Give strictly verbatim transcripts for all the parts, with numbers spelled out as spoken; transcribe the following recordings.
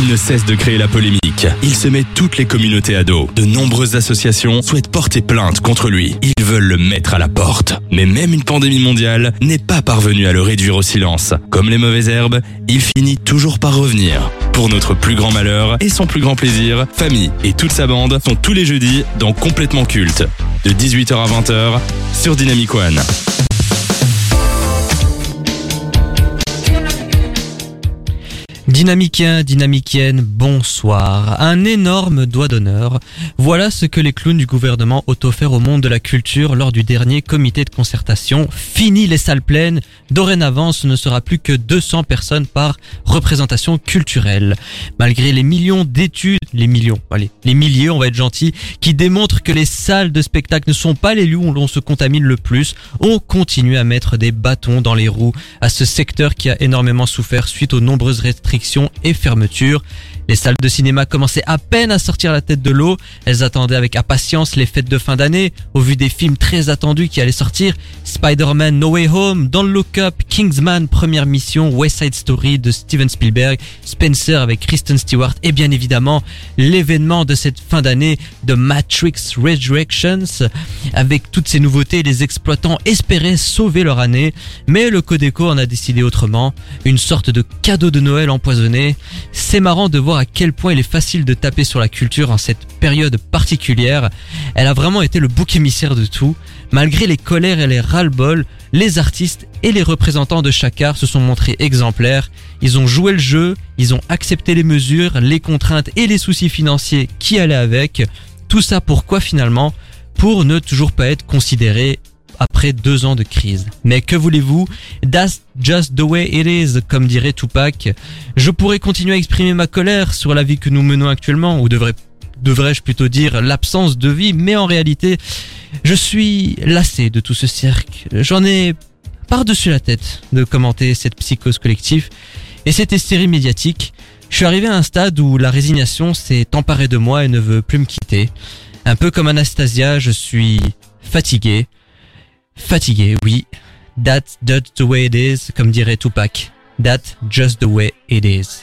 Il ne cesse de créer la polémique. Il se met toutes les communautés à dos. De nombreuses associations souhaitent porter plainte contre lui. Ils veulent le mettre à la porte. Mais même une pandémie mondiale n'est pas parvenue à le réduire au silence. Comme les mauvaises herbes, il finit toujours par revenir. Pour notre plus grand malheur et son plus grand plaisir, Fahmi et toute sa bande sont tous les jeudis dans Complètement Culte, de dix-huit heures à vingt heures sur Dynamique One. Dynamicains, dynamiciennes, bonsoir. Un énorme doigt d'honneur. Voilà ce que les clowns du gouvernement ont offert au monde de la culture lors du dernier comité de concertation. Fini les salles pleines. Dorénavant, ce ne sera plus que deux cents personnes par représentation culturelle. Malgré les millions d'études, les millions, allez, les milliers, on va être gentil, qui démontrent que les salles de spectacle ne sont pas les lieux où l'on se contamine le plus, on continue à mettre des bâtons dans les roues à ce secteur qui a énormément souffert suite aux nombreuses restrictions et fermeture. Les salles de cinéma commençaient à peine à sortir la tête de l'eau. Elles attendaient avec impatience les fêtes de fin d'année au vu des films très attendus qui allaient sortir. Spider-Man No Way Home, Don't Look Up, Kingsman Première Mission, West Side Story de Steven Spielberg, Spencer avec Kristen Stewart et bien évidemment l'événement de cette fin d'année de Matrix Resurrections. Avec toutes ces nouveautés, les exploitants espéraient sauver leur année, mais le Codeco en a décidé autrement. Une sorte de cadeau de Noël empoisonné. C'est marrant de voir à quel point il est facile de taper sur la culture en cette période particulière. Elle a vraiment été le bouc émissaire de tout. Malgré les colères et les ras-le-bol, les artistes et les représentants de chaque art se sont montrés exemplaires. Ils ont joué le jeu, ils ont accepté les mesures, les contraintes et les soucis financiers qui allaient avec. Tout ça pourquoi finalement ? Pour ne toujours pas être considérés après deux ans de crise. Mais que voulez-vous ? Das Just the way it is, comme dirait Tupac. Je pourrais continuer à exprimer ma colère sur la vie que nous menons actuellement, ou devrais, devrais-je plutôt dire l'absence de vie, mais en réalité, je suis lassé de tout ce cirque. J'en ai par-dessus la tête de commenter cette psychose collective et cette hystérie médiatique. Je suis arrivé à un stade où la résignation s'est emparée de moi et ne veut plus me quitter. Un peu comme Anastasia, je suis fatigué. Fatigué, oui. That's just the way it is, comme dirait Tupac. That's just the way it is.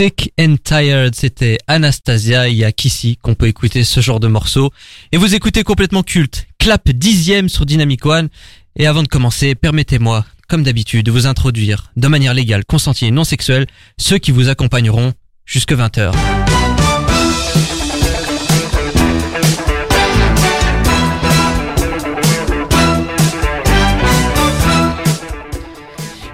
Sick and Tired, c'était Anastasia, il y a Kissy qu'on peut écouter ce genre de morceau. Et vous écoutez Complètement Culte, clap dixième sur Dynamique One. Et avant de commencer, permettez-moi, comme d'habitude, de vous introduire de manière légale, consentie et non sexuelle, ceux qui vous accompagneront jusque vingt heures.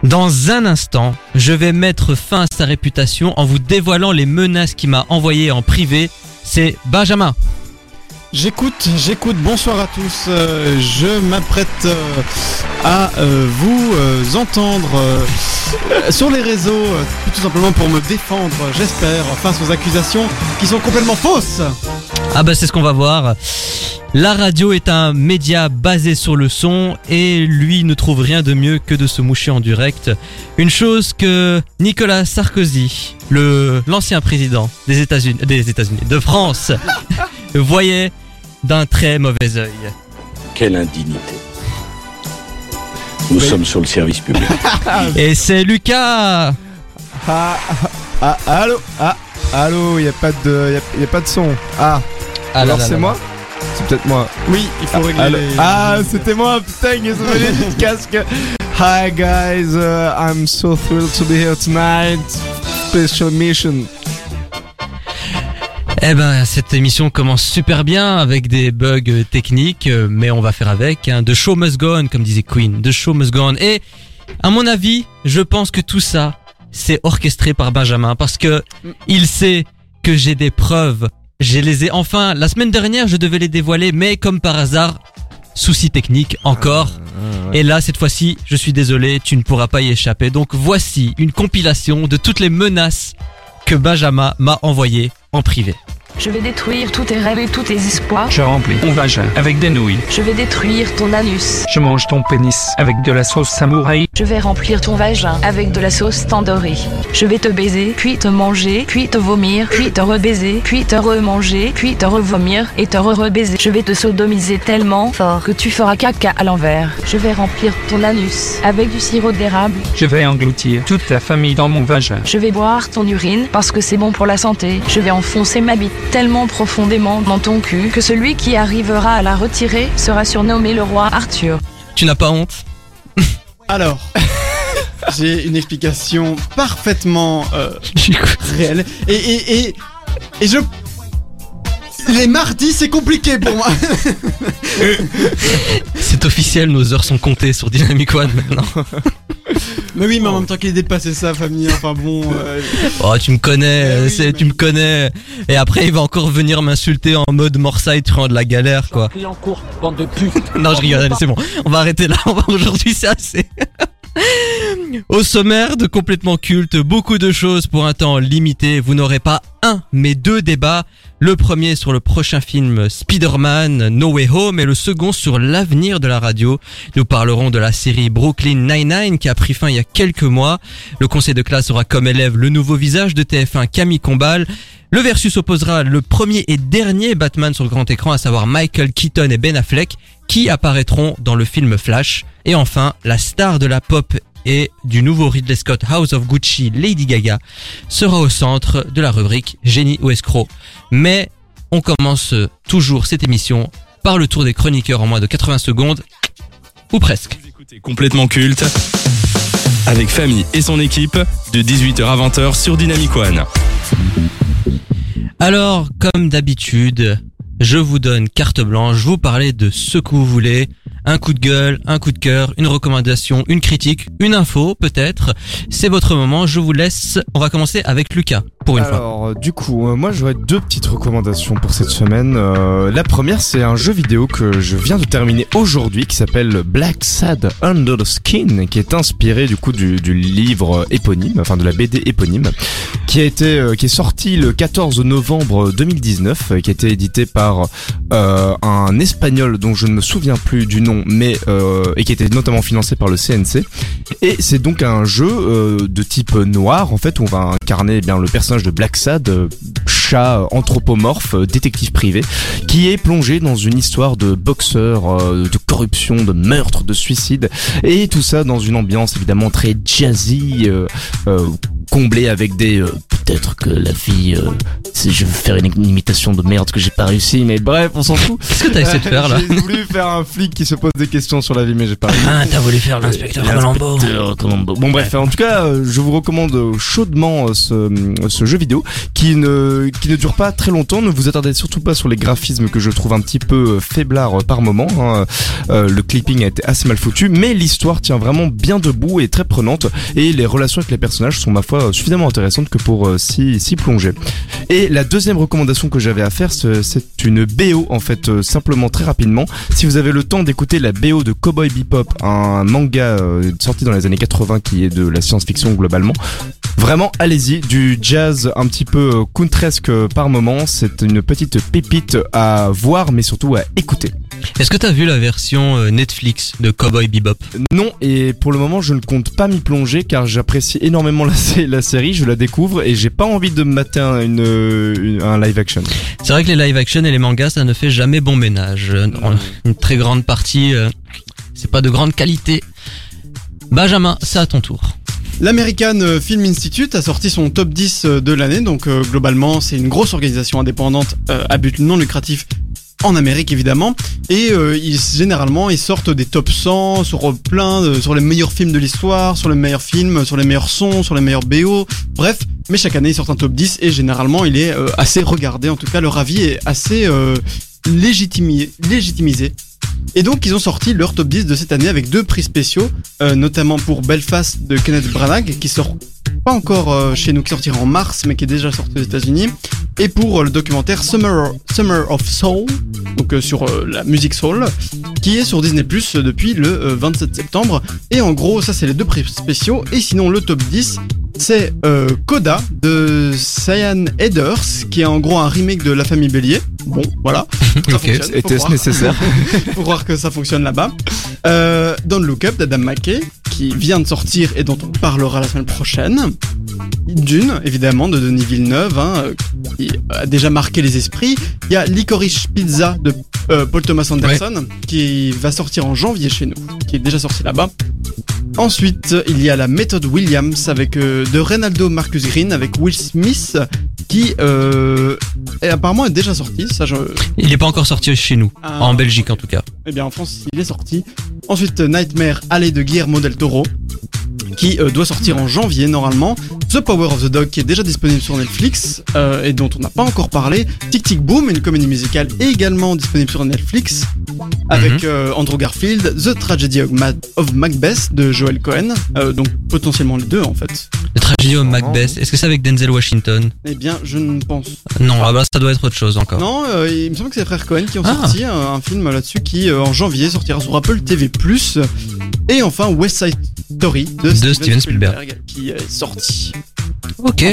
Dans un instant, je vais mettre fin à sa réputation en vous dévoilant les menaces qu'il m'a envoyées en privé. C'est Benjamin. J'écoute, j'écoute, bonsoir à tous. Euh, je m'apprête euh, à euh, vous euh, entendre euh, sur les réseaux, euh, tout simplement pour me défendre, j'espère, face aux accusations qui sont complètement fausses. Ah bah c'est ce qu'on va voir. La radio est un média basé sur le son et lui ne trouve rien de mieux que de se moucher en direct. Une chose que Nicolas Sarkozy, le, l'ancien président des États-Unis, des États-Unis, de France, voyait d'un très mauvais œil. Quelle indignité. Nous oui. sommes sur le service public. Et c'est Lucas. Ah, ah, allô, ah, allô, y a pas de, y a, y a pas de son. Ah, ah alors là, là, c'est là, moi. C'est peut-être moi. Oui, il faut ah, régler. Allô. Ah, c'était moi, putain, ils ont mis le casque. Hi guys, uh, I'm so thrilled to be here tonight. Special mission. Eh ben, cette émission commence super bien avec des bugs techniques, mais on va faire avec. Hein. The show must go on, comme disait Queen. The show must go on. Et à mon avis, je pense que tout ça, c'est orchestré par Benjamin, parce que mm. il sait que j'ai des preuves. Je les ai enfin, la semaine dernière je devais les dévoiler, mais comme par hasard, souci technique encore. Ah, ouais. Et là cette fois-ci, je suis désolé, tu ne pourras pas y échapper. Donc voici une compilation de toutes les menaces que Benjamin m'a envoyées en privé. Je vais détruire tous tes rêves et tous tes espoirs. Je remplis ton vagin avec des nouilles. Je vais détruire ton anus. Je mange ton pénis avec de la sauce samouraï. Je vais remplir ton vagin avec de la sauce tandoori. Je vais te baiser, puis te manger, puis te vomir, puis te rebaiser, puis te remanger, puis te revomir et te re-rebaiser. Je vais te sodomiser tellement fort que tu feras caca à l'envers. Je vais remplir ton anus avec du sirop d'érable. Je vais engloutir toute ta famille dans mon vagin. Je vais boire ton urine parce que c'est bon pour la santé. Je vais enfoncer ma bite tellement profondément dans ton cul que celui qui arrivera à la retirer sera surnommé le roi Arthur. Tu n'as pas honte ? Alors, j'ai une explication parfaitement euh, réelle. Et, et, et, et je... Les mardis, c'est compliqué pour moi. C'est officiel, nos heures sont comptées sur Dynamic One maintenant. Mais oui, mais en oh. même temps qu'il est dépassé ça, famille, enfin bon... Euh... Oh, tu me connais, oui, c'est, mais... tu me connais. Et après, il va encore venir m'insulter en mode Morsaï, truand de la galère, quoi. En cours, bande de putes. Non, je rigole, c'est bon. On va arrêter là, on va... aujourd'hui, c'est assez. Au sommaire de Complètement Culte, beaucoup de choses pour un temps limité. Vous n'aurez pas un, mais deux débats. Le premier sur le prochain film Spider-Man No Way Home et le second sur l'avenir de la radio. Nous parlerons de la série Brooklyn Nine-Nine qui a pris fin il y a quelques mois. Le conseil de classe aura comme élève le nouveau visage de T F un Camille Combal. Le Versus opposera le premier et dernier Batman sur le grand écran, à savoir Michael Keaton et Ben Affleck, qui apparaîtront dans le film Flash. Et enfin, la star de la pop et du nouveau Ridley Scott House of Gucci, Lady Gaga, sera au centre de la rubrique Génie ou escroc. Mais on commence toujours cette émission par le tour des chroniqueurs en moins de quatre-vingts secondes, ou presque. Vous écoutez Complètement Culte avec Fahmi et son équipe de dix-huit heures à vingt heures sur Dynamic One. Alors, comme d'habitude, je vous donne carte blanche, vous parlez de ce que vous voulez, un coup de gueule, un coup de cœur, une recommandation, une critique, une info peut-être. C'est votre moment, je vous laisse. On va commencer avec Lucas pour une Alors, fois. Alors du coup, euh, moi j'aurais deux petites recommandations pour cette semaine. Euh, la première, c'est un jeu vidéo que je viens de terminer aujourd'hui qui s'appelle Blacksad Under the Skin, qui est inspiré du coup du, du livre éponyme, enfin de la B D éponyme, qui a été euh, qui est sorti le quatorze novembre deux mille dix-neuf, euh, qui a été édité par Euh, un espagnol dont je ne me souviens plus du nom, mais euh, et qui était notamment financé par le C N C. Et c'est donc un jeu euh, de type noir, en fait, où on va incarner eh bien le personnage de Blacksad, euh, chat anthropomorphe, euh, détective privé, qui est plongé dans une histoire de boxeur, euh, de corruption, de meurtre, de suicide, et tout ça dans une ambiance évidemment très jazzy, euh, euh, comblé avec des euh, peut-être que la fille euh, je vais faire une imitation de merde que j'ai pas réussi, mais bref, on s'en fout. Qu'est-ce que t'as essayé de faire là? J'ai voulu faire un flic qui se pose des questions sur la vie, mais j'ai pas réussi. Ah, t'as voulu faire l'inspecteur Colombo. Colombo. Bon bref, en tout cas, je vous recommande chaudement ce, ce jeu vidéo qui ne, qui ne dure pas très longtemps. Ne vous attardez surtout pas sur les graphismes que je trouve un petit peu faiblard par moment, hein. Euh, le clipping a été assez mal foutu, mais l'histoire tient vraiment bien debout et très prenante, et les relations avec les personnages sont ma foi suffisamment intéressantes que pour euh, s'y, s'y plonger. Et la deuxième recommandation que j'avais à faire, c'est une B O en fait, euh, simplement très rapidement. Si vous avez le temps d'écouter la B O de Cowboy Bebop, un manga euh, sorti dans les années quatre-vingts qui est de la science-fiction globalement, vraiment allez-y, du jazz un petit peu counteresque par moment, c'est une petite pépite à voir mais surtout à écouter. Est-ce que t'as vu la version Netflix de Cowboy Bebop? Non, et pour le moment je ne compte pas m'y plonger car j'apprécie énormément la, la série, je la découvre et j'ai pas envie de me mater un, une, une, un live action. C'est vrai que les live action et les mangas ça ne fait jamais bon ménage, une très grande partie euh, c'est pas de grande qualité. Benjamin, c'est à ton tour. L'American Film Institute a sorti son top dix de l'année, donc euh, globalement c'est une grosse organisation indépendante euh, à but non lucratif en Amérique évidemment, et euh, ils, généralement ils sortent des top cent sur plein, euh, sur les meilleurs films de l'histoire, sur les meilleurs films, sur les meilleurs sons, sur les meilleurs B O, bref, mais chaque année ils sortent un top dix et généralement il est euh, assez regardé, en tout cas leur avis est assez euh, légitimi- légitimisé. Et donc ils ont sorti leur top dix de cette année avec deux prix spéciaux, euh, notamment pour Belfast de Kenneth Branagh qui sort pas encore euh, chez nous, qui sortira en mars mais qui est déjà sorti aux États-Unis, et pour euh, le documentaire Summer, Summer of Soul, donc euh, sur euh, la musique soul, qui est sur Disney plus depuis le euh, vingt-sept septembre. Et en gros ça c'est les deux prix spéciaux. Et sinon le top dix c'est euh, Coda de Cyan Headers, qui est en gros un remake de La Famille Bélier. Bon voilà. Ok, était-ce nécessaire? Pour voir que ça fonctionne là-bas. euh, Don't Look Up d'Adam McKay, qui vient de sortir et dont on parlera la semaine prochaine. Dune évidemment de Denis Villeneuve, hein, qui a déjà marqué les esprits. Il y a Licorice Pizza de euh, Paul Thomas Anderson, ouais, qui va sortir en janvier chez nous, qui est déjà sorti là-bas. Ensuite il y a la méthode Williams avec, euh, de Reynaldo Marcus Green avec Will Smith, qui euh, est apparemment est déjà sorti. Ça, je... Il n'est pas encore sorti chez nous, ah, en Belgique en tout cas. Eh bien en France il est sorti. Ensuite Nightmare Alley de Guillermo del Toro, qui euh, doit sortir en janvier normalement. The Power of the Dog, qui est déjà disponible sur Netflix, euh, et dont on n'a pas encore parlé. Tic Tic Boom, une comédie musicale également disponible sur Netflix, avec mm-hmm. euh, Andrew Garfield. The Tragedy of, Ma- of Macbeth de Joel Cohen, euh, donc potentiellement les deux en fait. The Tragedy of Macbeth, est-ce que c'est avec Denzel Washington? Eh bien je ne pense pas. Non, ah bah, ça doit être autre chose encore. Non, euh, il me semble que c'est les frères Cohen qui ont ah. sorti un, un film là-dessus qui euh, en janvier sortira sur Apple T V plus. Et enfin West Side Story de, de Steven, Steven Spielberg, Spielberg qui est sorti. Ok,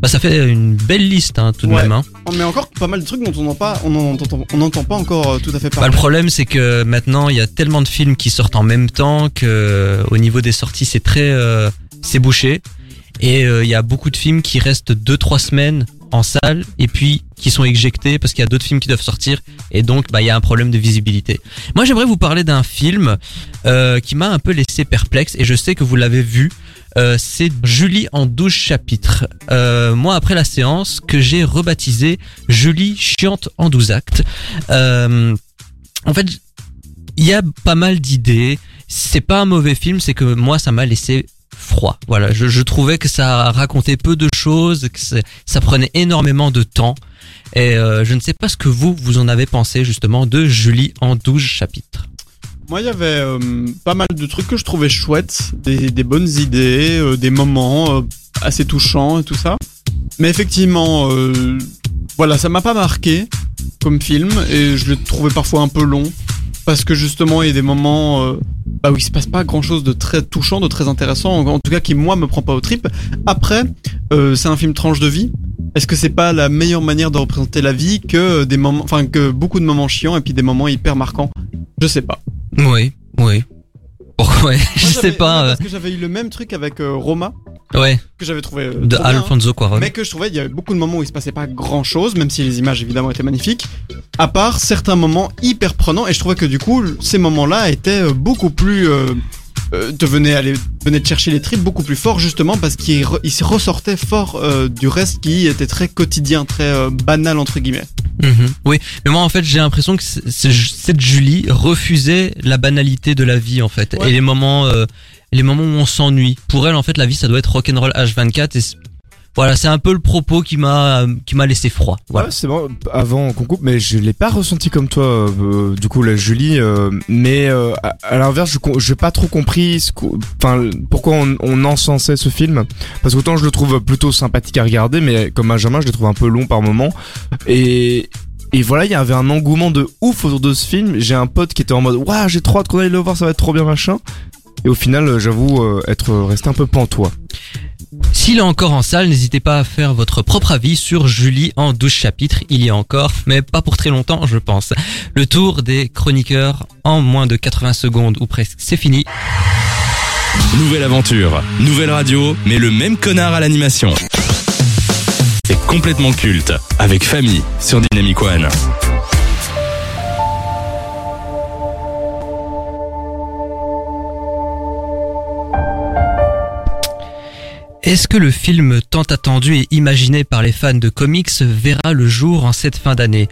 bah ça fait une belle liste hein, tout de ouais. même. Hein. Mais encore pas mal de trucs dont on n'entend pas, on n'entend on entend pas encore tout à fait parler. Bah, le problème c'est que maintenant il y a tellement de films qui sortent en même temps que au niveau des sorties c'est très euh, c'est bouché, et il euh, y a beaucoup de films qui restent deux trois semaines en salle et puis qui sont éjectés parce qu'il y a d'autres films qui doivent sortir, et donc bah il y a un problème de visibilité. Moi j'aimerais vous parler d'un film euh, qui m'a un peu laissé perplexe, et je sais que vous l'avez vu, euh, c'est Julie en douze chapitres. Euh, moi après la séance que j'ai rebaptisé Julie chiante en douze actes. Euh, en fait il y a pas mal d'idées, c'est pas un mauvais film, c'est que moi ça m'a laissé froid. Voilà, je, je trouvais que ça racontait peu de choses, que ça prenait énormément de temps, et euh, je ne sais pas ce que vous, vous en avez pensé justement de Julie en douze chapitres. Moi il y avait euh, pas mal de trucs que je trouvais chouettes, des, des bonnes idées, euh, des moments euh, assez touchants et tout ça, mais effectivement euh, voilà, ça m'a pas marqué comme film, et je le trouvais parfois un peu long parce que justement il y a des moments euh, bah où il se passe pas grand chose de très touchant, de très intéressant, en tout cas qui moi me prend pas aux tripes. Après euh, c'est un film tranche de vie, est-ce que c'est pas la meilleure manière de représenter la vie que des moments, enfin que beaucoup de moments chiants et puis des moments hyper marquants? Je sais pas. Oui, oui. Pourquoi? Je sais pas. Parce que j'avais eu le même truc avec euh, Roma. Ouais. Que j'avais trouvé euh, de Alfonso Cuarón. Mais que je trouvais il y avait beaucoup de moments où il se passait pas grand chose, même si les images évidemment étaient magnifiques, à part certains moments hyper prenants, et je trouvais que du coup ces moments là étaient beaucoup plus euh, euh, devenaient aller venait de chercher les tripes beaucoup plus fort, justement parce qu'il re- il ressortait fort euh, du reste qui était très quotidien, très euh, banal entre guillemets. Mmh, oui, mais moi en fait j'ai l'impression que c'est, c'est, cette Julie refusait la banalité de la vie en fait, ouais. Et les moments, euh, les moments où on s'ennuie. Pour elle en fait la vie ça doit être rock'n'roll H vingt-quatre et c'est... Voilà, c'est un peu le propos qui m'a qui m'a laissé froid. Voilà, ouais, c'est bon. Avant qu'on coupe, mais je l'ai pas ressenti comme toi. Euh, du coup, la Julie, euh, mais euh, à, à l'inverse, je j'ai pas trop compris ce enfin pourquoi on, on encensait ce film. Parce qu'autant je le trouve plutôt sympathique à regarder, mais comme Benjamin, je le trouve un peu long par moment. Et Et voilà, il y avait un engouement de ouf autour de ce film. J'ai un pote qui était en mode waouh, j'ai trop hâte qu'on aille le voir, ça va être trop bien machin. Et au final, j'avoue euh, être resté un peu pantois. S'il est encore en salle, n'hésitez pas à faire votre propre avis sur Julie en douze chapitres. Il y a encore, mais pas pour très longtemps, je pense. Le tour des chroniqueurs en moins de quatre-vingts secondes ou presque, c'est fini. Nouvelle aventure, nouvelle radio, mais le même connard à l'animation. C'est Complètement Culte, avec Fahmi sur Dynamique One. Est-ce que le film tant attendu et imaginé par les fans de comics verra le jour en cette fin d'année ?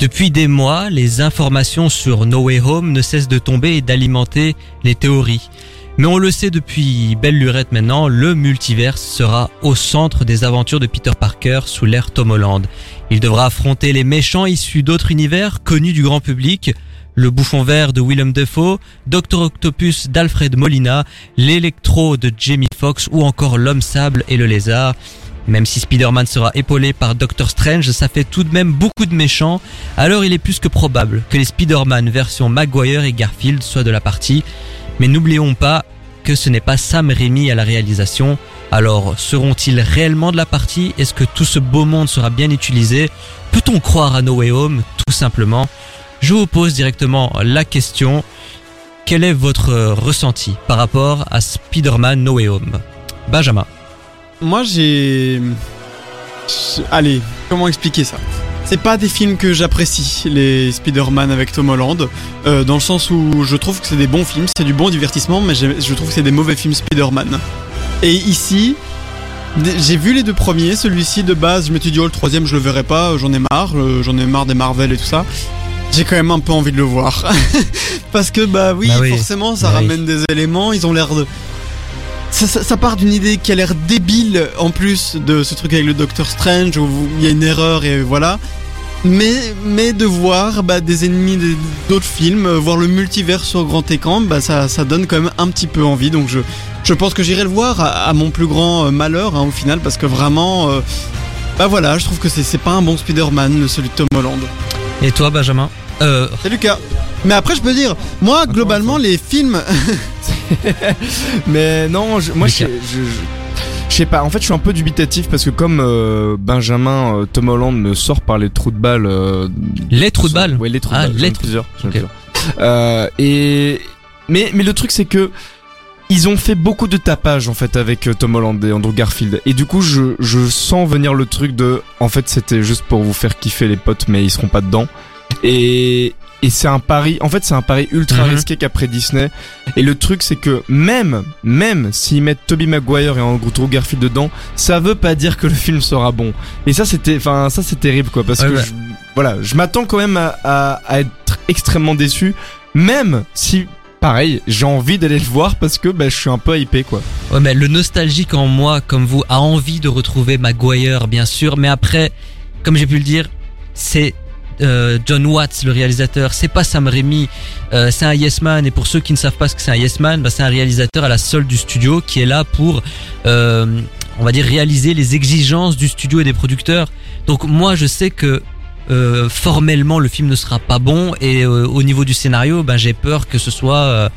Depuis des mois, les informations sur No Way Home ne cessent de tomber et d'alimenter les théories. Mais on le sait depuis belle lurette maintenant, le multiverse sera au centre des aventures de Peter Parker sous l'ère Tom Holland. Il devra affronter les méchants issus d'autres univers connus du grand public, le bouffon vert de Willem Dafoe, Docteur Octopus d'Alfred Molina, l'électro de Jamie Foxx ou encore l'homme sable et le lézard. Même si Spider-Man sera épaulé par Doctor Strange, ça fait tout de même beaucoup de méchants, alors il est plus que probable que les Spider-Man version Maguire et Garfield soient de la partie. Mais n'oublions pas que ce n'est pas Sam Raimi à la réalisation, alors seront-ils réellement de la partie ? Est-ce que tout ce beau monde sera bien utilisé ? Peut-on croire à No Way Home, tout simplement ? Je vous pose directement la question, quel est votre ressenti par rapport à Spider-Man No Way Home ? Benjamin. Moi j'ai... Allez, comment expliquer ça ? C'est pas des films que j'apprécie, les Spider-Man avec Tom Holland, euh, dans le sens où je trouve que c'est des bons films, c'est du bon divertissement, mais je trouve que c'est des mauvais films Spider-Man. Et ici... J'ai vu les deux premiers, celui-ci de base, je me suis dit oh le troisième je le verrai pas, j'en ai marre, j'en ai marre des Marvel et tout ça. J'ai quand même un peu envie de le voir parce que bah oui, bah oui forcément ça bah ramène oui. Des éléments, ils ont l'air de ça, ça, ça part d'une idée qui a l'air débile en plus de ce truc avec le Docteur Strange où il y a une erreur et voilà. Mais mais de voir bah des ennemis d'autres films, voir le multivers sur grand écran, bah ça ça donne quand même un petit peu envie. Donc je je pense que j'irai le voir à, à mon plus grand malheur hein, au final parce que vraiment euh, bah voilà, je trouve que c'est c'est pas un bon Spider-Man celui de Tom Holland. Et toi Benjamin euh... C'est Lucas. Mais après je peux dire, moi globalement les films... Mais non, je, moi je, je, je sais pas, en fait je suis un peu dubitatif parce que comme euh, Benjamin, euh, Tom Holland me sort par les trous de balles... Euh, les trous de balles Ouais les trous de balles, ah, les trous. plusieurs. Okay. Euh, et... mais, mais le truc c'est que... Ils ont fait beaucoup de tapage en fait avec Tom Holland et Andrew Garfield et du coup je je sens venir le truc de en fait c'était juste pour vous faire kiffer les potes mais ils seront pas dedans et et c'est un pari en fait c'est un pari ultra mm-hmm. risqué qu'après Disney et le truc c'est que même même s'ils mettent Tobey Maguire et Andrew Garfield dedans ça veut pas dire que le film sera bon et ça c'était enfin ça c'est terrible quoi parce ouais, que ouais. Je, voilà je m'attends quand même à, à à être extrêmement déçu même si pareil, j'ai envie d'aller le voir parce que bah, je suis un peu hypé quoi. Ouais, mais le nostalgique en moi, comme vous, a envie de retrouver Maguire bien sûr, mais après, comme j'ai pu le dire, c'est euh, John Watts le réalisateur, c'est pas Sam Raimi, euh, c'est un yes man et pour ceux qui ne savent pas ce que c'est un yes man, bah, c'est un réalisateur à la solde du studio qui est là pour, euh, on va dire, réaliser les exigences du studio et des producteurs. Donc moi je sais que Euh, formellement le film ne sera pas bon et euh, au niveau du scénario ben j'ai peur que ce soit euh,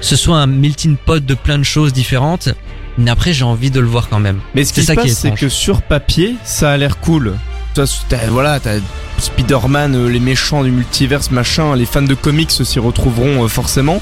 ce soit un melting pot de plein de choses différentes mais après j'ai envie de le voir quand même. Mais ce qui se passe c'est que sur papier ça a l'air cool. Toi, t'as, voilà t'as Spider-Man euh, les méchants du multiverse machin les fans de comics s'y retrouveront euh, forcément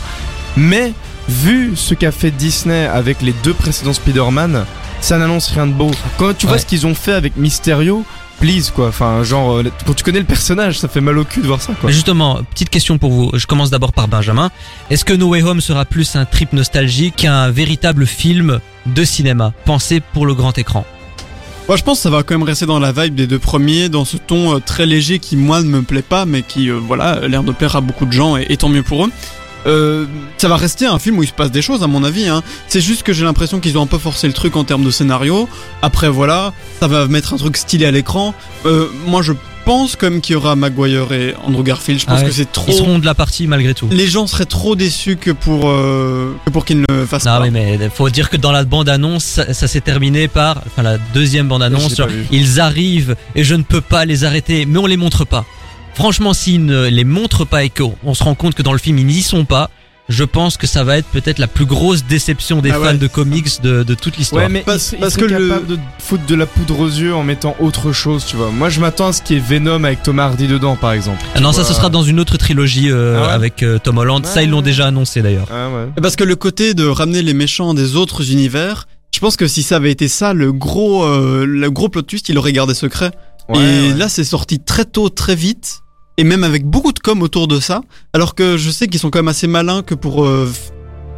mais vu ce qu'a fait Disney avec les deux précédents Spider-Man ça n'annonce rien de beau. Quand tu ouais. vois ce qu'ils ont fait avec Mysterio please quoi. Enfin, genre, quand tu connais le personnage, ça fait mal au cul de voir ça quoi. Justement, petite question pour vous. Je commence d'abord par Benjamin. Est-ce que No Way Home sera plus un trip nostalgique qu'un véritable film de cinéma pensé pour le grand écran? Moi, je pense que ça va quand même rester dans la vibe des deux premiers, dans ce ton très léger qui, moi, ne me plaît pas, mais qui, euh, voilà, l'air de plaire à beaucoup de gens, et, et tant mieux pour eux. Euh, ça va rester un film où il se passe des choses, à mon avis, hein. C'est juste que j'ai l'impression qu'ils ont un peu forcé le truc en termes de scénario. Après, voilà, ça va mettre un truc stylé à l'écran. Euh, moi, je pense quand même qu'il y aura Maguire et Andrew Garfield. Je pense ah ouais, que c'est trop. Ils seront de la partie malgré tout. Les gens seraient trop déçus que pour euh, que pour qu'ils ne le fassent non, pas. Non mais mais faut dire que dans la bande annonce, ça, ça s'est terminé par, enfin la deuxième bande annonce, genre, ils arrivent et je ne peux pas les arrêter, mais on les montre pas. Franchement, s'ils ne les montrent pas et qu'on se rend compte que dans le film ils n'y sont pas, je pense que ça va être peut-être la plus grosse déception des ah ouais. fans de comics de, de toute l'histoire. Ouais, mais parce, il, parce il que capable le... de foutre de la poudre aux yeux en mettant autre chose, tu vois. Moi, je m'attends à ce qu'il y ait Venom avec Tom Hardy dedans, par exemple. Ah non, vois. ça, ce sera dans une autre trilogie euh, ah ouais. avec euh, Tom Holland. Ah ça, ils l'ont déjà annoncé d'ailleurs. Ah ouais. Parce que le côté de ramener les méchants des autres univers, je pense que si ça avait été ça, le gros, euh, le gros plot twist, il aurait gardé secret. Ouais, Et ouais. là, c'est sorti très tôt, très vite. Et même avec beaucoup de com autour de ça, alors que je sais qu'ils sont quand même assez malins que pour, euh,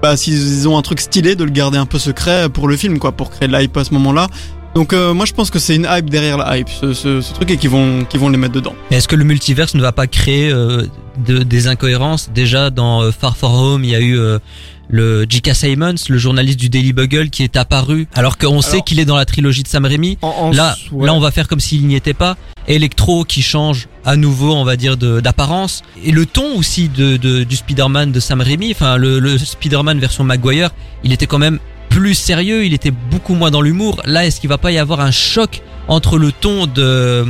bah, s'ils ont un truc stylé, de le garder un peu secret pour le film, quoi, pour créer de l'hype à ce moment-là. Donc euh, moi je pense que c'est une hype derrière la hype, ce, ce, ce truc, et qu'ils vont, qu'ils vont les mettre dedans. Mais est-ce que le multiverse ne va pas créer euh, de, des incohérences ? Déjà dans euh, Far From Home, il y a eu euh, le J K Simmons, le journaliste du Daily Bugle, qui est apparu, alors qu'on alors, sait qu'il est dans la trilogie de Sam Raimi. En, en, là, ouais. là on va faire comme s'il n'y était pas. Electro qui change à nouveau, on va dire, de, d'apparence. Et le ton aussi de, de, du Spider-Man de Sam Raimi, enfin le, le Spider-Man version Maguire, il était quand même... plus sérieux, il était beaucoup moins dans l'humour. Là, est-ce qu'il va pas y avoir un choc entre le ton de, de,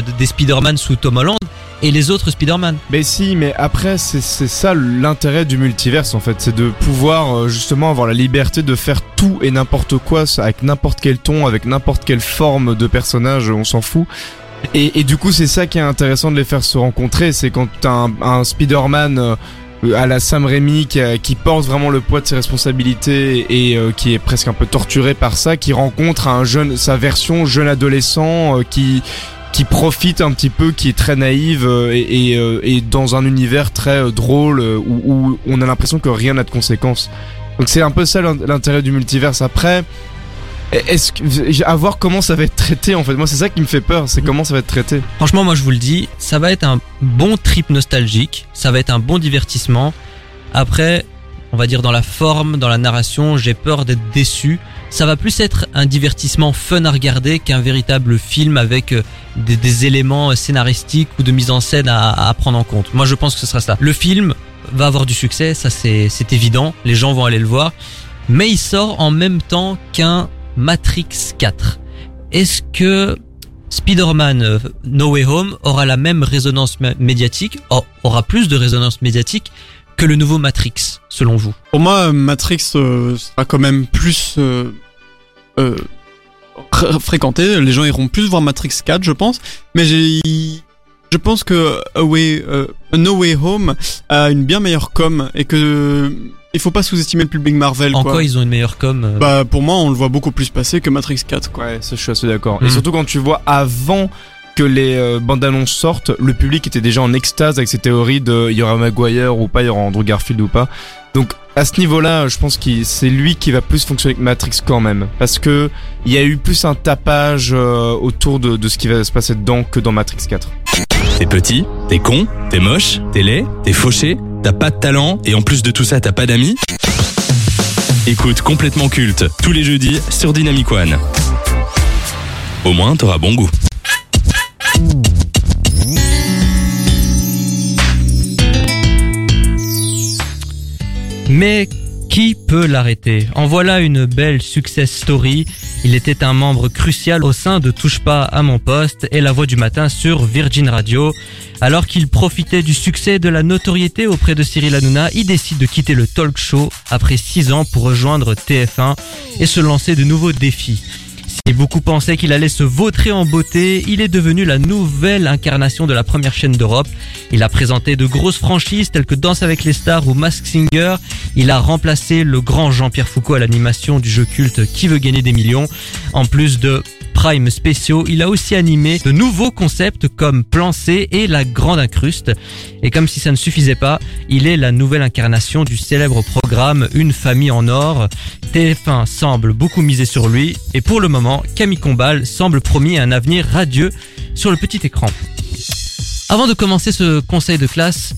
de des Spider-Man sous Tom Holland et les autres Spider-Man ? Mais si, mais après c'est c'est ça l'intérêt du multiverse en fait, c'est de pouvoir justement avoir la liberté de faire tout et n'importe quoi avec n'importe quel ton, avec n'importe quelle forme de personnage, on s'en fout. Et et du coup, c'est ça qui est intéressant de les faire se rencontrer, c'est quand t'as un, un Spider-Man à la Sam Raimi qui, qui porte vraiment le poids de ses responsabilités et euh, qui est presque un peu torturé par ça, qui rencontre un jeune, sa version jeune adolescent euh, qui qui profite un petit peu, qui est très naïve euh, et, et, euh, et dans un univers très euh, drôle euh, où, où on a l'impression que rien n'a de conséquences. Donc c'est un peu ça l'intérêt du multiverse. Après, est-ce que, à voir comment ça va être traité en fait. Moi c'est ça qui me fait peur, c'est comment ça va être traité. Franchement, moi je vous le dis, ça va être un bon trip nostalgique, ça va être un bon divertissement. Après, on va dire dans la forme, dans la narration, j'ai peur d'être déçu. Ça va plus être un divertissement fun à regarder qu'un véritable film avec des, des éléments scénaristiques ou de mise en scène à, à prendre en compte. Moi je pense que ce sera ça. Le film va avoir du succès, ça c'est, c'est évident, les gens vont aller le voir. Mais il sort en même temps qu'un Matrix quatre. Est-ce que Spider-Man No Way Home aura la même résonance médiatique, aura plus de résonance médiatique que le nouveau Matrix, selon vous ? Pour moi, Matrix euh, sera quand même plus euh, euh, fréquenté. Les gens iront plus voir Matrix quatre, je pense. Mais j'ai... Je pense que Away, euh, No Way Home a une bien meilleure com et que euh, il faut pas sous-estimer le public Marvel. En quoi, quoi ils ont une meilleure com euh... Bah pour moi on le voit beaucoup plus passer que Matrix quatre quoi. Ouais, ça, je suis assez d'accord. Mmh. Et surtout quand tu vois avant que les euh, bandes annonces sortent, le public était déjà en extase avec ses théories de il y aura Maguire ou pas, il y aura Andrew Garfield ou pas. Donc à ce niveau-là, je pense que c'est lui qui va plus fonctionner que Matrix quand même, parce que il y a eu plus un tapage euh, autour de, de ce qui va se passer dedans que dans Matrix quatre. T'es petit, t'es con, t'es moche, t'es laid, t'es fauché, t'as pas de talent et en plus de tout ça t'as pas d'amis. Écoute Complètement Culte tous les jeudis sur Dynamique One. Au moins t'auras bon goût. Mais qui peut l'arrêter ? En voilà une belle success story. Il était un membre crucial au sein de Touche pas à mon poste et La Voix du matin sur Virgin Radio. Alors qu'il profitait du succès et de la notoriété auprès de Cyril Hanouna, il décide de quitter le talk show après six ans pour rejoindre T F un et se lancer de nouveaux défis. Si beaucoup pensaient qu'il allait se vautrer en beauté, il est devenu la nouvelle incarnation de la première chaîne d'Europe. Il a présenté de grosses franchises telles que Danse avec les stars ou Masked Singer. Il a remplacé le grand Jean-Pierre Foucault à l'animation du jeu culte Qui veut gagner des millions, en plus de prime spéciaux. Il a aussi animé de nouveaux concepts comme Plan C et La Grande Incruste. Et comme si ça ne suffisait pas, il est la nouvelle incarnation du célèbre programme Une famille en or. T F un semble beaucoup miser sur lui et pour le moment, Camille Combal semble promis un avenir radieux sur le petit écran. Avant de commencer ce conseil de classe,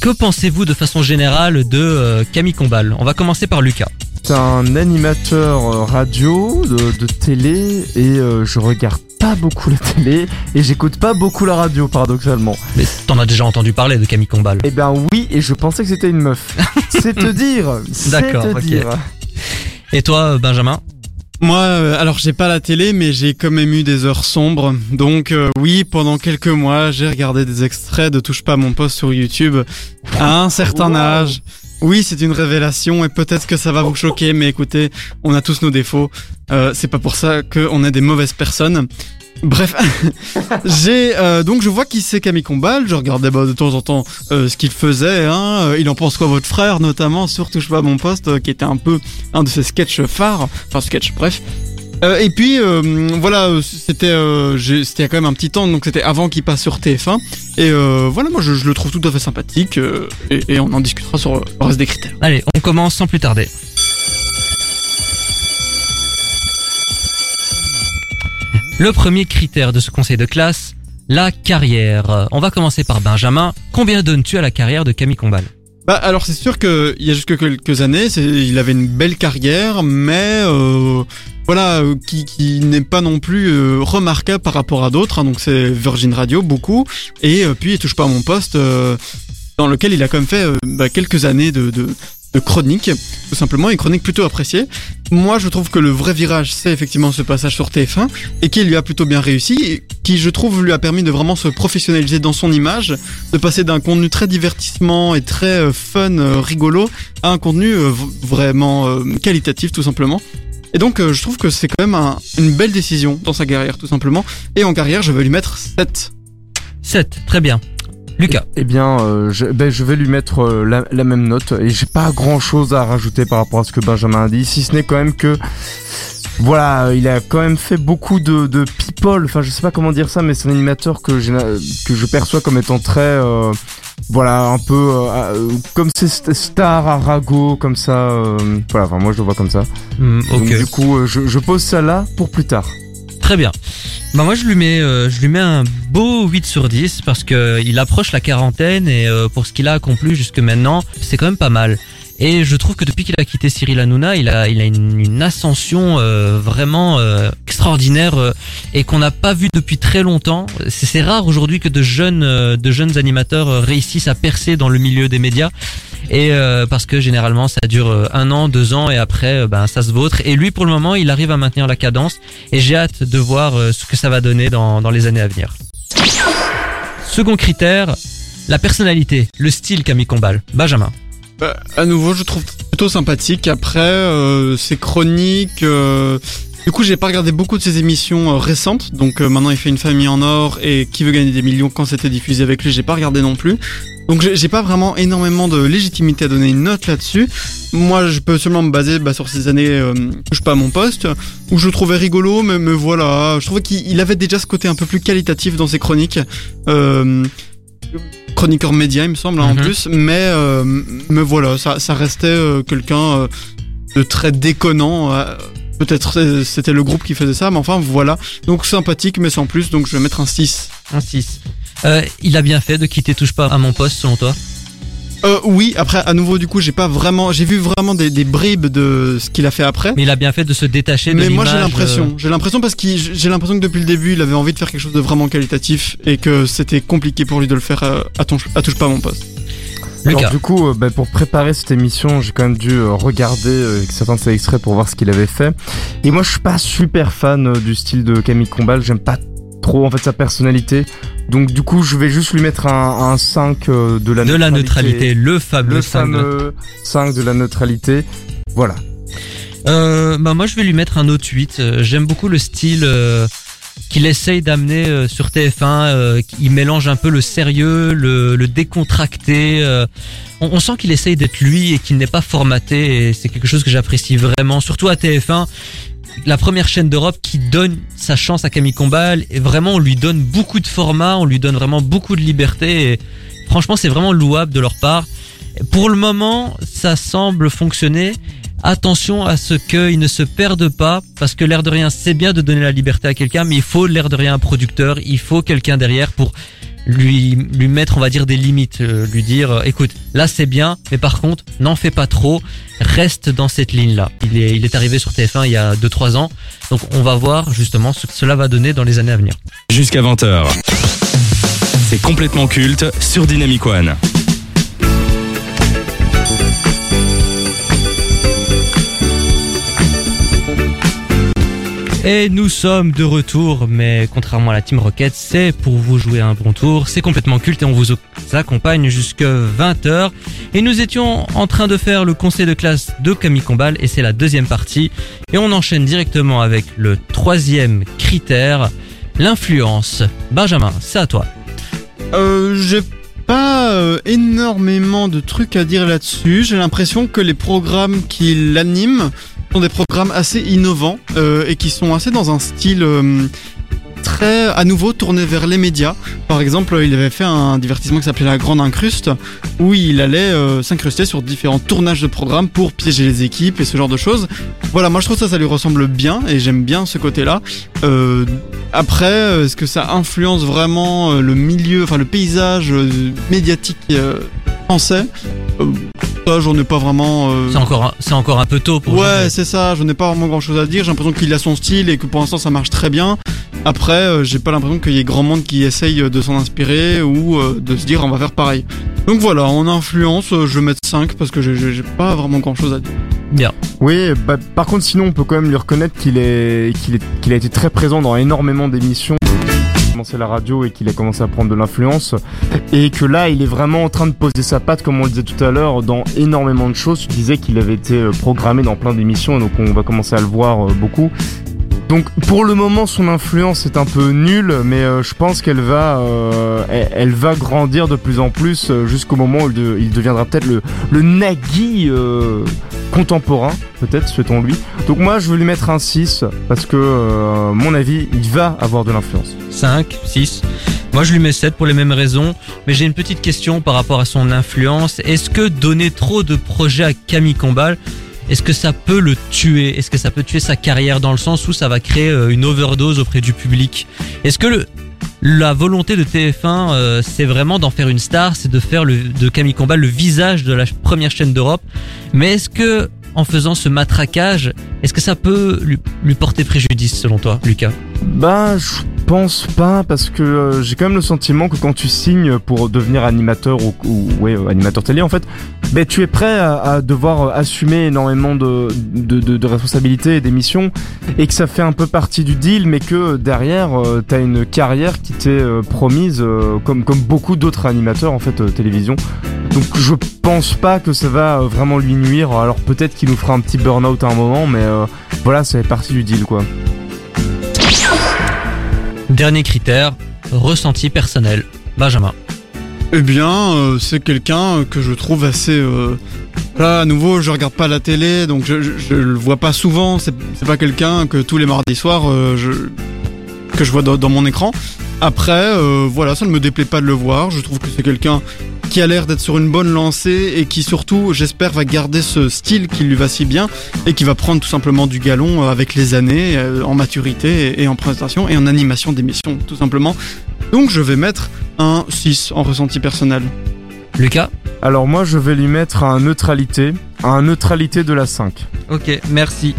que pensez-vous de façon générale de Camille Combal ? On va commencer par Lucas. C'est un animateur radio, de, de télé, et euh, je regarde pas beaucoup la télé, et j'écoute pas beaucoup la radio, paradoxalement. Mais t'en as déjà entendu parler de Camille Combal ? Eh ben oui, et je pensais que c'était une meuf. C'est te dire. D'accord, c'est te okay. dire. Et toi, Benjamin ? Moi, euh, alors j'ai pas la télé, mais j'ai quand même eu des heures sombres. Donc euh, oui, pendant quelques mois, j'ai regardé des extraits de Touche pas à mon poste sur YouTube à un certain wow. âge. Oui, c'est une révélation et peut-être que ça va vous choquer, mais écoutez, on a tous nos défauts. Euh, c'est pas pour ça qu'on est des mauvaises personnes. Bref, j'ai euh, donc je vois qui c'est Camille Combal. Je regardais bah, de temps en temps euh, ce qu'il faisait. Hein. Il en pense quoi votre frère, notamment sur Touche pas à mon poste, euh, qui était un peu un de ses sketchs phares. Enfin sketch, bref. Euh, et puis euh, voilà, c'était euh, j'ai, c'était quand même un petit temps, donc c'était avant qu'il passe sur T F un. Et euh, voilà, moi je, je le trouve tout à fait sympathique euh, et, et on en discutera sur le reste des critères. Allez, on commence sans plus tarder. Le premier critère de ce conseil de classe, la carrière. On va commencer par Benjamin. Combien donnes-tu à la carrière de Camille Combal ? Bah alors c'est sûr que il y a juste quelques années, c'est, il avait une belle carrière, mais euh, voilà, qui, qui n'est pas non plus euh, remarquable par rapport à d'autres. Hein, donc c'est Virgin Radio beaucoup, et euh, puis il touche pas à mon poste, euh, dans lequel il a quand même fait euh, bah, quelques années de, de de chronique, tout simplement, et chronique plutôt appréciée. Moi, je trouve que le vrai virage, c'est effectivement ce passage sur T F un, et qui lui a plutôt bien réussi, et qui, je trouve, lui a permis de vraiment se professionnaliser dans son image, de passer d'un contenu très divertissement et très fun, rigolo, à un contenu vraiment qualitatif, tout simplement. Et donc, je trouve que c'est quand même un, une belle décision dans sa carrière, tout simplement. Et en carrière, je vais lui mettre sept. sept, très bien. Lucas. Eh bien, euh, je, ben, je vais lui mettre euh, la, la même note et j'ai pas grand chose à rajouter par rapport à ce que Benjamin a dit, si ce n'est quand même que voilà, il a quand même fait beaucoup de, de people. Enfin, je sais pas comment dire ça, mais c'est un animateur que j'ai, que je perçois comme étant très euh, voilà, un peu euh, comme ces stars Arago, comme ça. Euh, voilà, enfin, moi je le vois comme ça. Mm, okay. Donc du coup, je, je pose ça là pour plus tard. Très bien. Bah moi je lui mets euh, je lui mets un beau huit sur dix parce que il approche la quarantaine et euh, pour ce qu'il a accompli jusque maintenant, c'est quand même pas mal. Et je trouve que depuis qu'il a quitté Cyril Hanouna, il a il a une, une ascension euh, vraiment euh, extraordinaire euh, et qu'on n'a pas vu depuis très longtemps. C'est, c'est rare aujourd'hui que de jeunes euh, de jeunes animateurs euh, réussissent à percer dans le milieu des médias. Et euh, parce que généralement ça dure un an, deux ans et après euh, ben ça se vautre. Et lui pour le moment il arrive à maintenir la cadence et j'ai hâte de voir euh, ce que ça va donner dans, dans les années à venir. Second critère, la personnalité, le style Camille Combal. Benjamin. Bah, à nouveau je trouve plutôt sympathique. Après euh, c'est chronique. Euh... Du coup j'ai pas regardé beaucoup de ses émissions euh, récentes. Donc euh, maintenant il fait Une famille en or et Qui veut gagner des millions quand c'était diffusé avec lui j'ai pas regardé non plus. Donc j'ai pas vraiment énormément de légitimité à donner une note là-dessus. Moi je peux seulement me baser bah, sur ces années euh, Touche pas à mon poste, où je le trouvais rigolo, mais, mais voilà, je trouvais qu'il avait déjà ce côté un peu plus qualitatif dans ses chroniques. Euh, chroniqueur média il me semble hein, mm-hmm. en plus, mais, euh, mais voilà, ça, ça restait euh, quelqu'un euh, de très déconnant. Euh, peut-être c'était le groupe qui faisait ça, mais enfin voilà. Donc sympathique mais sans plus, donc je vais mettre un six. Un six. Euh, il a bien fait de quitter Touche pas à mon poste selon toi ? Euh, oui, après à nouveau du coup j'ai pas vraiment, j'ai vu vraiment des, des bribes de ce qu'il a fait après. Mais il a bien fait de se détacher de l'image. Mais moi j'ai l'impression, euh... j'ai l'impression parce que j'ai l'impression que depuis le début il avait envie de faire quelque chose de vraiment qualitatif et que c'était compliqué pour lui de le faire à, à, ton, à Touche pas à mon poste. Alors Lucas. Du coup, euh, bah, pour préparer cette émission, j'ai quand même dû euh, regarder euh, certains de ses extraits pour voir ce qu'il avait fait. Et moi je suis pas super fan euh, du style de Camille Combal, j'aime pas trop en fait sa personnalité. Donc du coup, je vais juste lui mettre un, un cinq euh, de la de neutralité. De la neutralité, le fameux, le fameux cinq de la neutralité. Voilà. Euh, bah moi, je vais lui mettre un autre huit. J'aime beaucoup le style euh, qu'il essaye d'amener euh, sur T F un. Euh, il mélange un peu le sérieux, le, le décontracté. Euh, on, on sent qu'il essaye d'être lui et qu'il n'est pas formaté. Et c'est quelque chose que j'apprécie vraiment, surtout à T F un. la première chaîne d'Europe qui donne sa chance à Camille Combal, et vraiment on lui donne beaucoup de formats, on lui donne vraiment beaucoup de liberté, et franchement c'est vraiment louable de leur part. Pour le moment ça semble fonctionner. Attention à ce qu'ils ne se perdent pas, parce que l'air de rien c'est bien de donner la liberté à quelqu'un, mais il faut l'air de rien un producteur, il faut quelqu'un derrière pour lui lui mettre, on va dire, des limites, euh, lui dire euh, écoute, là c'est bien, mais par contre n'en fais pas trop, reste dans cette ligne là. Il est il est arrivé sur T F un il y a deux trois ans, donc on va voir justement ce que cela va donner dans les années à venir. Jusqu'à vingt heures, c'est Complètement Culte sur Dynamique One. Et nous sommes de retour, mais contrairement à la Team Rocket, c'est pour vous jouer un bon tour, c'est Complètement Culte et on vous accompagne jusqu'à vingt heures. Et nous étions en train de faire le conseil de classe de Camille Combal et c'est la deuxième partie. Et on enchaîne directement avec le troisième critère, l'influence. Benjamin, c'est à toi. Euh, j'ai pas euh, énormément de trucs à dire là-dessus. J'ai l'impression que les programmes qui l'animent sont des programmes assez innovants euh, et qui sont assez dans un style euh, très à nouveau tourné vers les médias. Par exemple, il avait fait un divertissement qui s'appelait La Grande Incruste, où il allait euh, s'incruster sur différents tournages de programmes pour piéger les équipes et ce genre de choses. Voilà, moi je trouve ça, ça lui ressemble bien et j'aime bien ce côté-là. Euh, après, est-ce que ça influence vraiment le milieu, enfin le paysage euh, médiatique euh, français ? euh, J'en ai pas vraiment. Euh... C'est encore, un, c'est encore un peu tôt pour. Ouais, jouer. C'est ça. J'en ai pas vraiment grand chose à dire. J'ai l'impression qu'il a son style et que pour l'instant ça marche très bien. Après, euh, j'ai pas l'impression qu'il y ait grand monde qui essaye de s'en inspirer ou euh, de se dire on va faire pareil. Donc voilà, en influence, euh, je vais mettre cinq parce que j'ai, j'ai pas vraiment grand chose à dire. Bien. Oui, bah, par contre, sinon on peut quand même lui reconnaître qu'il est, qu'il est, qu'il a été très présent dans énormément d'émissions. La radio et qu'il a commencé à prendre de l'influence et que là il est vraiment en train de poser sa patte, comme on le disait tout à l'heure, dans énormément de choses. Tu disais qu'il avait été programmé dans plein d'émissions, donc on va commencer à le voir beaucoup. Donc pour le moment son influence est un peu nulle, mais je pense qu'elle va euh, elle va grandir de plus en plus jusqu'au moment où il deviendra peut-être le, le Nagui euh, contemporain, peut-être, souhaitons-lui. Donc moi je vais lui mettre un six parce que euh, mon avis il va avoir de l'influence. cinq, six. Moi je lui mets sept pour les mêmes raisons, mais j'ai une petite question par rapport à son influence. Est-ce que donner trop de projets à Camille Combal, est-ce que ça peut le tuer ? Est-ce que ça peut tuer sa carrière dans le sens où ça va créer une overdose auprès du public ? Est-ce que le, la volonté de T F un, euh, c'est vraiment d'en faire une star, c'est de faire le, de Camille Combal le visage de la première chaîne d'Europe ? Mais est-ce que, en faisant ce matraquage, est-ce que ça peut lui, lui porter préjudice selon toi, Lucas ? Bah, je pense pas, parce que euh, j'ai quand même le sentiment que quand tu signes pour devenir animateur ou, ou ouais, animateur télé en fait, bah, tu es prêt à, à devoir assumer énormément de, de, de, de responsabilités et des missions, et que ça fait un peu partie du deal, mais que derrière euh, t'as une carrière qui t'est euh, promise euh, comme, comme beaucoup d'autres animateurs en fait euh, télévision. Donc je pense pas que ça va euh, vraiment lui nuire. Alors peut-être qu'il nous fera un petit burn-out à un moment, mais euh, voilà, ça fait partie du deal quoi. Dernier critère, ressenti personnel. Benjamin. Eh bien, euh, c'est quelqu'un que je trouve assez... Euh... Là, à nouveau, je regarde pas la télé, donc je, je, je le vois pas souvent. C'est, c'est pas quelqu'un que tous les mardis soirs, euh, je... que je vois dans, dans mon écran. Après, euh, voilà, ça ne me déplaît pas de le voir. Je trouve que c'est quelqu'un qui a l'air d'être sur une bonne lancée et qui surtout, j'espère, va garder ce style qui lui va si bien et qui va prendre tout simplement du galon avec les années, en maturité et en présentation et en animation d'émission, tout simplement. Donc je vais mettre un six en ressenti personnel. Lucas ? Alors moi, je vais lui mettre un neutralité, un neutralité de la cinq. Ok, merci.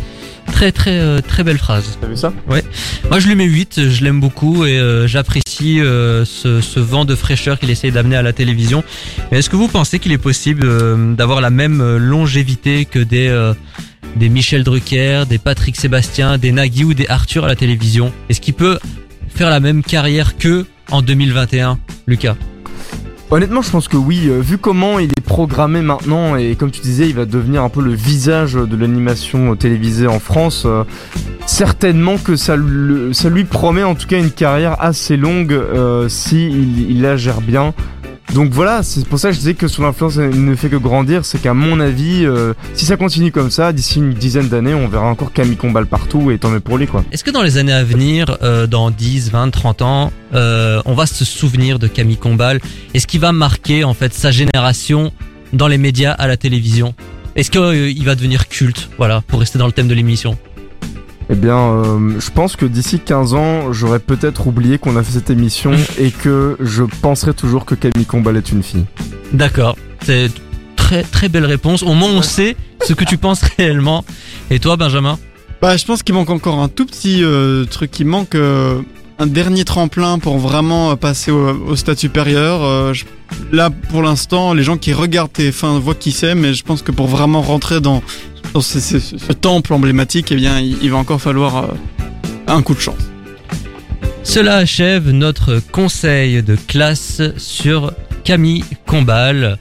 Très très euh, très belle phrase. T'as vu ça ? Ouais. Moi je lui mets huit, je l'aime beaucoup et euh, j'apprécie euh, ce, ce vent de fraîcheur qu'il essaye d'amener à la télévision. Mais est-ce que vous pensez qu'il est possible euh, d'avoir la même longévité que des, euh, des Michel Drucker, des Patrick Sébastien, des Nagui ou des Arthur à la télévision ? Est-ce qu'il peut faire la même carrière qu'eux en deux mille vingt et un, Lucas ? Honnêtement, je pense que oui, vu comment il est programmé maintenant et comme tu disais, il va devenir un peu le visage de l'animation télévisée en France. Euh, certainement que ça, le, ça lui promet en tout cas une carrière assez longue euh, si il, il la gère bien. Donc voilà, c'est pour ça que je disais que son influence ne fait que grandir. C'est qu'à mon avis, euh, si ça continue comme ça, d'ici une dizaine d'années, on verra encore Camille Combal partout, et tant mieux pour lui, quoi. Est-ce que dans les années à venir, euh, dans dix, vingt, trente ans, euh, on va se souvenir de Camille Combal? Est-ce qu'il va marquer en fait sa génération dans les médias, à la télévision? Est-ce qu'il euh, va devenir culte? Voilà, pour rester dans le thème de l'émission. Eh bien, euh, je pense que d'ici quinze ans, j'aurais peut-être oublié qu'on a fait cette émission et que je penserais toujours que Camille Combal est une fille. D'accord, c'est une très très belle réponse. Au moins, on sait ce que tu penses réellement. Et toi, Benjamin ? Bah, je pense qu'il manque encore un tout petit euh, truc. Il manque euh, un dernier tremplin pour vraiment passer au, au stade supérieur. Euh, je... Là, pour l'instant, les gens qui regardent tes fins voient qui c'est, mais je pense que pour vraiment rentrer dans... Dans ce, ce, ce, ce temple emblématique, eh bien, il, il va encore falloir euh, un coup de chance. Cela achève notre conseil de classe sur Camille Combal.